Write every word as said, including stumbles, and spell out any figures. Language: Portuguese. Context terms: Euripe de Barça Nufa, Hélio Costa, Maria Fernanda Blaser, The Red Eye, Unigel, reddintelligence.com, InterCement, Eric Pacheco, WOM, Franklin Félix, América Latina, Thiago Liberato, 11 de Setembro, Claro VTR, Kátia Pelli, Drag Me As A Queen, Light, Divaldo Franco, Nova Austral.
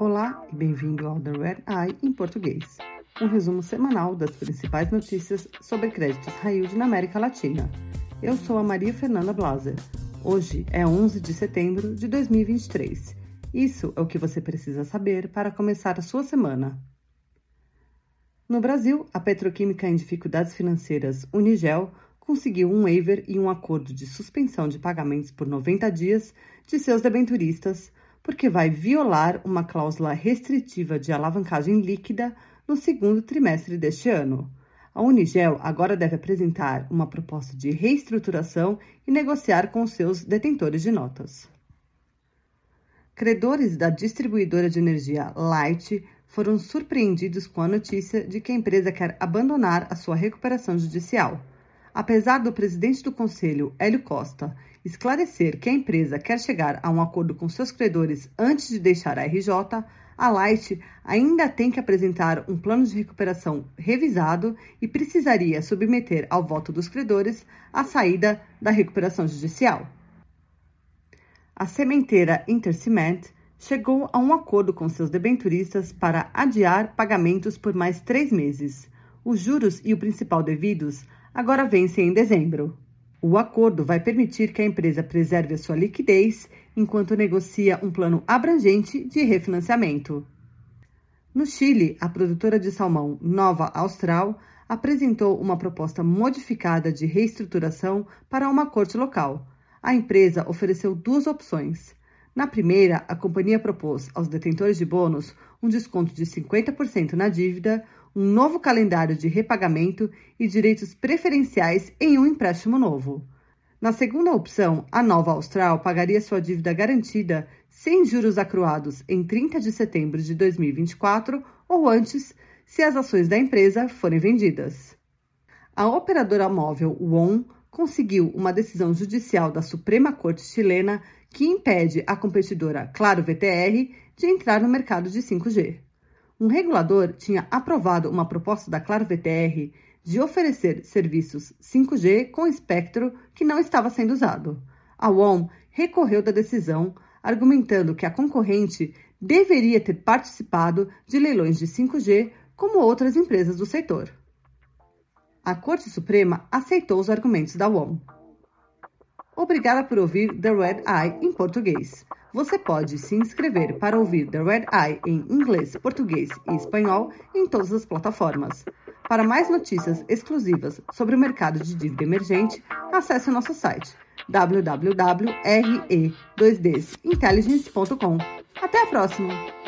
Olá e bem-vindo ao The Red Eye em português, um resumo semanal das principais notícias sobre créditos high yield na América Latina. Eu sou a Maria Fernanda Blaser. Hoje é onze de setembro de dois mil e vinte e três. Isso é o que você precisa saber para começar a sua semana. No Brasil, a petroquímica em dificuldades financeiras Unigel conseguiu um waiver e um acordo de suspensão de pagamentos por noventa dias de seus debenturistas, porque vai violar uma cláusula restritiva de alavancagem líquida no segundo trimestre deste ano. A Unigel agora deve apresentar uma proposta de reestruturação e negociar com seus detentores de notas. Credores da distribuidora de energia Light foram surpreendidos com a notícia de que a empresa quer abandonar a sua recuperação judicial. Apesar do presidente do conselho, Hélio Costa, esclarecer que a empresa quer chegar a um acordo com seus credores antes de deixar a R J, a Light ainda tem que apresentar um plano de recuperação revisado e precisaria submeter ao voto dos credores a saída da recuperação judicial. A sementeira InterCement chegou a um acordo com seus debenturistas para adiar pagamentos por mais três meses. Os juros e o principal devidos agora vencem em dezembro. O acordo vai permitir que a empresa preserve a sua liquidez enquanto negocia um plano abrangente de refinanciamento. No Chile, a produtora de salmão Nova Austral apresentou uma proposta modificada de reestruturação para uma corte local. A empresa ofereceu duas opções. Na primeira, a companhia propôs aos detentores de bônus um desconto de cinquenta por cento na dívida, um novo calendário de repagamento e direitos preferenciais em um empréstimo novo. Na segunda opção, a Nova Austral pagaria sua dívida garantida sem juros acruados em trinta de setembro de dois mil e vinte e quatro ou antes, se as ações da empresa forem vendidas. A operadora móvel W O M conseguiu uma decisão judicial da Suprema Corte chilena que impede a competidora Claro V T R de entrar no mercado de cinco G. Um regulador tinha aprovado uma proposta da Claro V T R de oferecer serviços cinco G com espectro que não estava sendo usado. A W O M recorreu da decisão, argumentando que a concorrente deveria ter participado de leilões de cinco G como outras empresas do setor. A Corte Suprema aceitou os argumentos da W O M. Obrigada por ouvir The Red Eye em português. Você pode se inscrever para ouvir The Red Eye em inglês, português e espanhol em todas as plataformas. Para mais notícias exclusivas sobre o mercado de dívida emergente, acesse o nosso site w w w ponto r e dois d intelligence ponto com. Até a próxima!